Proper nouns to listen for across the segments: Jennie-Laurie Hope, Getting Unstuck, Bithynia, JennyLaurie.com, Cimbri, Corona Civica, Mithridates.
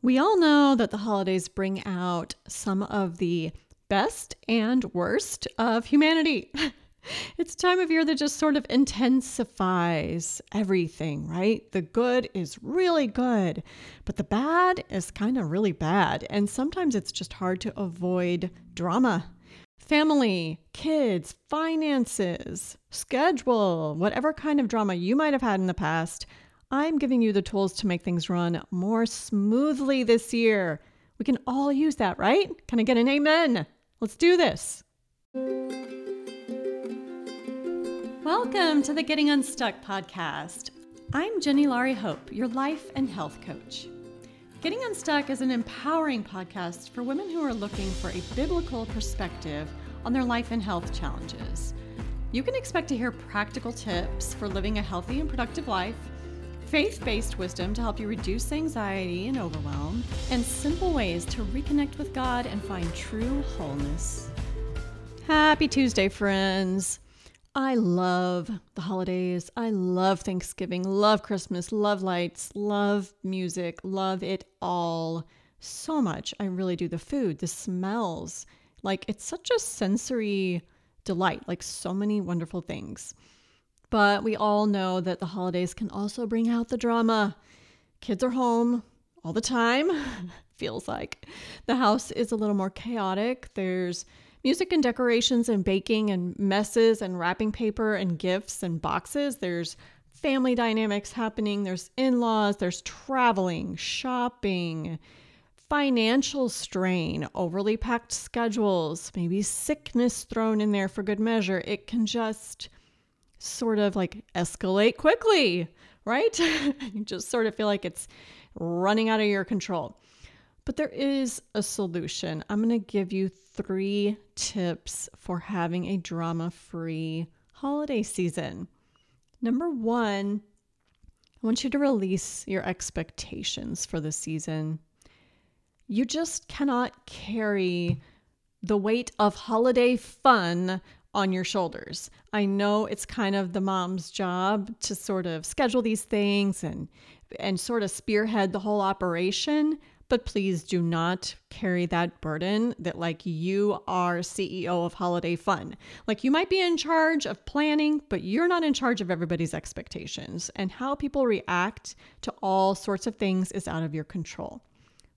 We all know that the holidays bring out some of the best and worst of humanity. It's a time of year that just sort of intensifies everything, right? The good is really good, but the bad is kind of really bad. And sometimes it's just hard to avoid drama. Family, kids, finances, schedule, whatever kind of drama you might have had in the past, I'm giving you the tools to make things run more smoothly this year. We can all use that, right? Can I get an amen? Let's do this. Welcome to the Getting Unstuck podcast. I'm Jennie-Laurie Hope, your life and health coach. Getting Unstuck is an empowering podcast for women who are looking for a biblical perspective on their life and health challenges. You can expect to hear practical tips for living a healthy and productive life, faith-based wisdom to help you reduce anxiety and overwhelm, and simple ways to reconnect with God and find true wholeness. Happy Tuesday, friends. I love the holidays. I love Thanksgiving, love Christmas, love lights, love music, love it all so much. I really do. The food, the smells, like it's such a sensory delight, like so many wonderful things. But we all know that the holidays can also bring out the drama. Kids are home all the time, feels like. The house is a little more chaotic. There's music and decorations and baking and messes and wrapping paper and gifts and boxes. There's family dynamics happening. There's in-laws. There's traveling, shopping, financial strain, overly packed schedules, maybe sickness thrown in there for good measure. It can just sort of like escalate quickly, right? You just sort of feel like it's running out of your control. But there is a solution. I'm going to give you 3 tips for having a drama-free holiday season. Number 1, I want you to release your expectations for the season. You just cannot carry the weight of holiday fun on your shoulders. I know it's kind of the mom's job to sort of schedule these things and sort of spearhead the whole operation, but please do not carry that burden that like you are CEO of holiday fun. Like you might be in charge of planning, but you're not in charge of everybody's expectations, and how people react to all sorts of things is out of your control.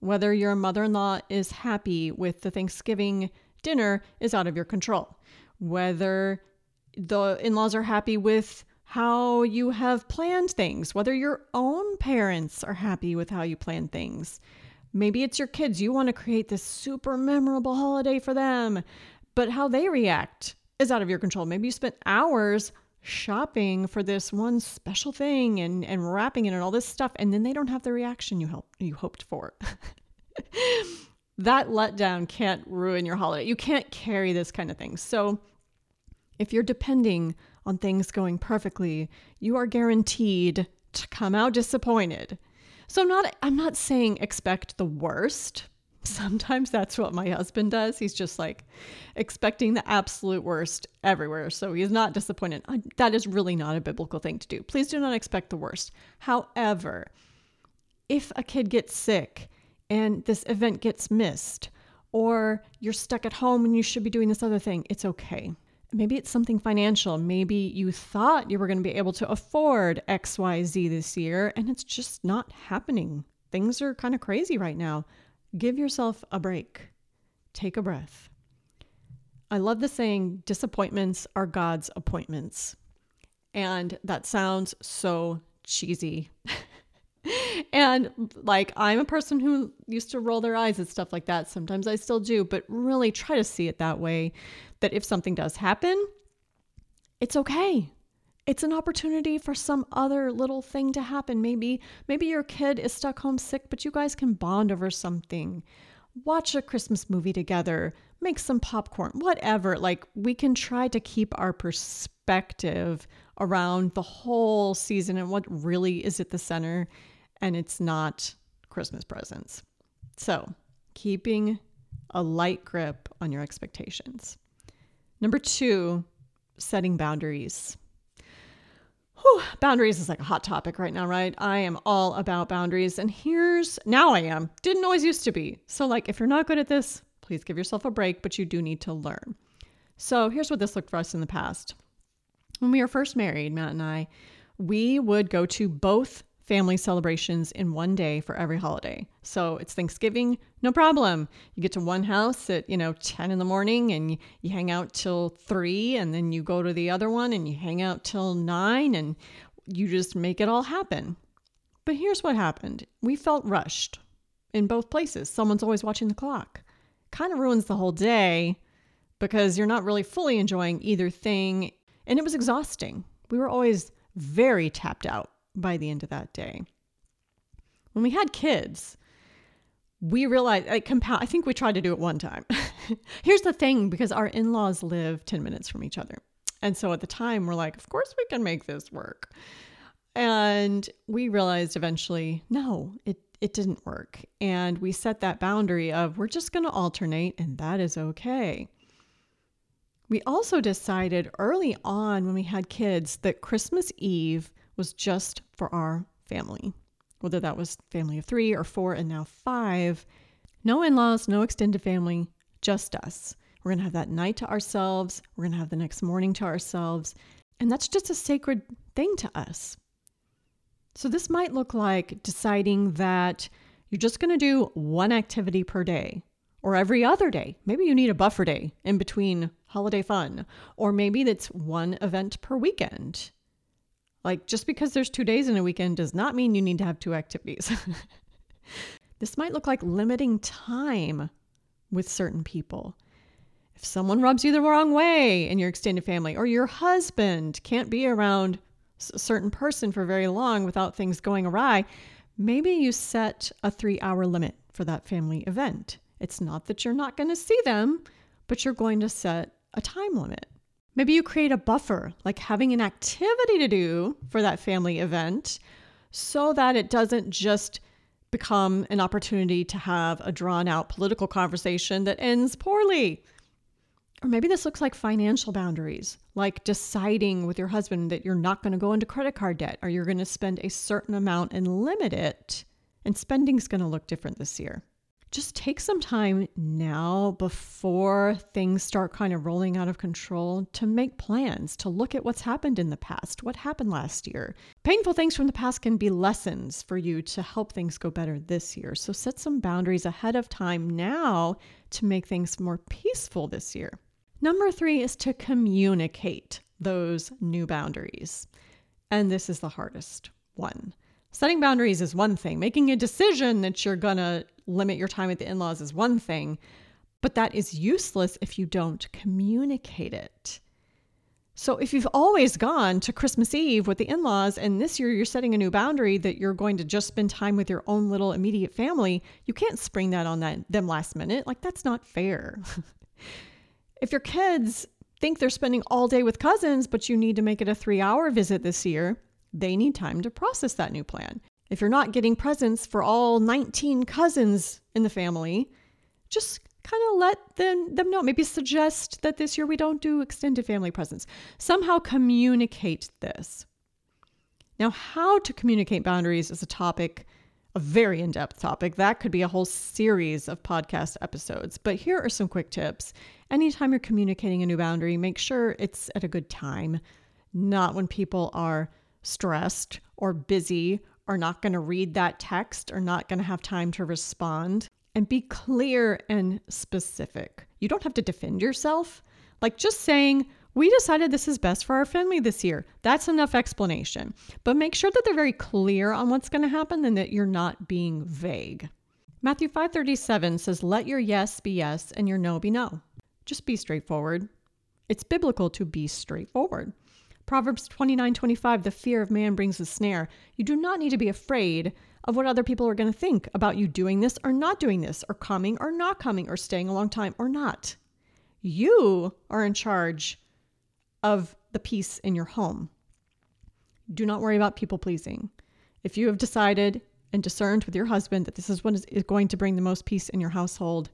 Whether your mother-in-law is happy with the Thanksgiving dinner is out of your control. Whether the in-laws are happy with how you have planned things, whether your own parents are happy with how you plan things. Maybe it's your kids. You want to create this super memorable holiday for them, but how they react is out of your control. Maybe you spent hours shopping for this one special thing and wrapping it and all this stuff, and then they don't have the reaction you hoped for. That letdown can't ruin your holiday. You can't carry this kind of thing. So if you're depending on things going perfectly, you are guaranteed to come out disappointed. So I'm not saying expect the worst. Sometimes that's what my husband does. He's just like expecting the absolute worst everywhere. So he's not disappointed. That is really not a biblical thing to do. Please do not expect the worst. However, if a kid gets sick and this event gets missed, or you're stuck at home and you should be doing this other thing, it's okay. Maybe it's something financial. Maybe you thought you were going to be able to afford XYZ this year, and it's just not happening. Things are kind of crazy right now. Give yourself a break. Take a breath. I love the saying, disappointments are God's appointments. And that sounds so cheesy. And like, I'm a person who used to roll their eyes at stuff like that. Sometimes I still do, but really try to see it that way, that if something does happen, it's okay. It's an opportunity for some other little thing to happen. Maybe your kid is stuck home sick, but you guys can bond over something. Watch a Christmas movie together, make some popcorn, whatever. Like, we can try to keep our perspective around the whole season and what really is at the center, and it's not Christmas presents. So keeping a light grip on your expectations. Number 2, setting boundaries. Boundaries is like a hot topic right now, right? I am all about boundaries. And now I am. Didn't always used to be. So like, if you're not good at this, please give yourself a break, but you do need to learn. So here's what this looked for us in the past. When we were first married, Matt and I, we would go to both family celebrations in one day for every holiday. So it's Thanksgiving, no problem. You get to one house at, 10 in the morning and you hang out till 3, and then you go to the other one and you hang out till 9, and you just make it all happen. But here's what happened. We felt rushed in both places. Someone's always watching the clock. Kind of ruins the whole day because you're not really fully enjoying either thing. And it was exhausting. We were always very tapped out by the end of that day. When we had kids, we realized, I think we tried to do it one time. Here's the thing, because our in-laws live 10 minutes from each other. And so at the time, we're like, of course we can make this work. And we realized eventually, no, it didn't work. And we set that boundary of, we're just going to alternate, and that is okay. We also decided early on when we had kids that Christmas Eve was just for our family, whether that was family of 3 or 4 and now 5. No in-laws, no extended family, just us. We're going to have that night to ourselves. We're going to have the next morning to ourselves. And that's just a sacred thing to us. So this might look like deciding that you're just going to do one activity per day or every other day. Maybe you need a buffer day in between holiday fun, or maybe that's one event per weekend. Like, just because there's 2 days in a weekend does not mean you need to have 2 activities. This might look like limiting time with certain people. If someone rubs you the wrong way in your extended family, or your husband can't be around a certain person for very long without things going awry, maybe you set a 3-hour limit for that family event. It's not that you're not going to see them, but you're going to set a time limit. Maybe you create a buffer, like having an activity to do for that family event so that it doesn't just become an opportunity to have a drawn-out political conversation that ends poorly. Or maybe this looks like financial boundaries, like deciding with your husband that you're not going to go into credit card debt, or you're going to spend a certain amount and limit it, and spending's going to look different this year. Just take some time now before things start kind of rolling out of control to make plans, to look at what's happened in the past, what happened last year. Painful things from the past can be lessons for you to help things go better this year. So set some boundaries ahead of time now to make things more peaceful this year. Number 3 is to communicate those new boundaries. And this is the hardest one. Setting boundaries is one thing. Making a decision that you're going to limit your time at the in-laws is one thing, but that is useless if you don't communicate it. So if you've always gone to Christmas Eve with the in-laws, and this year you're setting a new boundary that you're going to just spend time with your own little immediate family, you can't spring that on them last minute. Like, that's not fair. If your kids think they're spending all day with cousins, but you need to make it a 3-hour visit this year, they need time to process that new plan. If you're not getting presents for all 19 cousins in the family, just kind of let them know. Maybe suggest that this year we don't do extended family presents. Somehow communicate this. Now, how to communicate boundaries is a very in-depth topic. That could be a whole series of podcast episodes. But here are some quick tips. Anytime you're communicating a new boundary, make sure it's at a good time, not when people are stressed or busy, are not going to read that text, are not going to have time to respond. And be clear and specific. You don't have to defend yourself. Like, just saying, we decided this is best for our family this year. That's enough explanation. But make sure that they're very clear on what's going to happen and that you're not being vague. Matthew 5:37 says, let your yes be yes and your no be no. Just be straightforward. It's biblical to be straightforward. Proverbs 29:25, the fear of man brings a snare. You do not need to be afraid of what other people are going to think about you doing this or not doing this, or coming or not coming, or staying a long time or not. You are in charge of the peace in your home. Do not worry about people pleasing. If you have decided and discerned with your husband that this is what is going to bring the most peace in your household,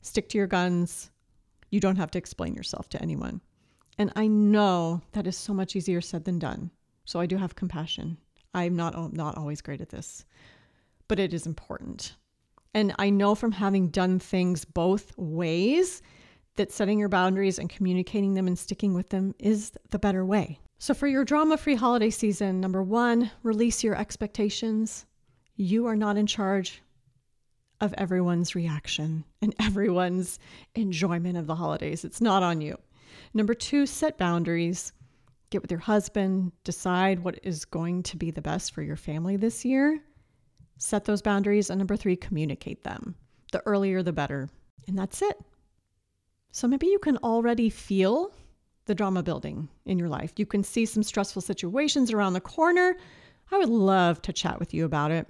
stick to your guns. You don't have to explain yourself to anyone. And I know that is so much easier said than done. So I do have compassion. I'm not always great at this, but it is important. And I know from having done things both ways that setting your boundaries and communicating them and sticking with them is the better way. So for your drama-free holiday season, 1, release your expectations. You are not in charge of everyone's reaction and everyone's enjoyment of the holidays. It's not on you. 2, set boundaries. Get with your husband, decide what is going to be the best for your family this year. Set those boundaries. And 3, communicate them. The earlier, the better. And that's it. So maybe you can already feel the drama building in your life. You can see some stressful situations around the corner. I would love to chat with you about it.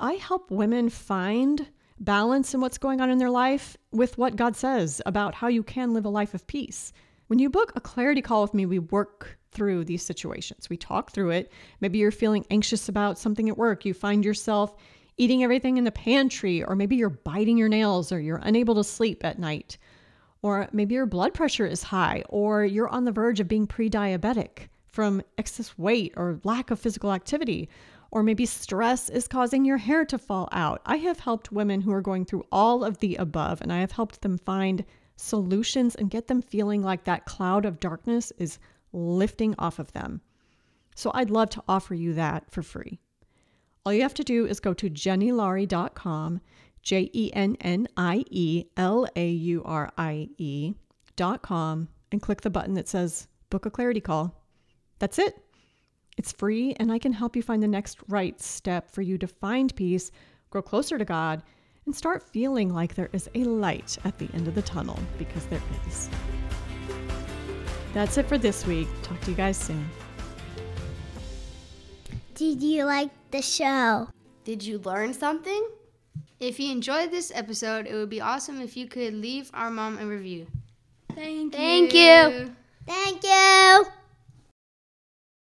I help women find balance in what's going on in their life with what God says about how you can live a life of peace. When you book a clarity call with me, we work through these situations. We talk through it. Maybe you're feeling anxious about something at work. You find yourself eating everything in the pantry, or maybe you're biting your nails, or you're unable to sleep at night, or maybe your blood pressure is high, or you're on the verge of being pre-diabetic from excess weight or lack of physical activity, or maybe stress is causing your hair to fall out. I have helped women who are going through all of the above, and I have helped them find solutions and get them feeling like that cloud of darkness is lifting off of them. So I'd love to offer you that for free. All you have to do is go to JennyLaurie.com, JennyLaurie.com, and click the button that says book a clarity call. That's it. It's free, and I can help you find the next right step for you to find peace, grow closer to God, and start feeling like there is a light at the end of the tunnel, because there is. That's it for this week. Talk to you guys soon. Did you like the show? Did you learn something? If you enjoyed this episode, it would be awesome if you could leave our mom a review. Thank you. Thank you. Thank you.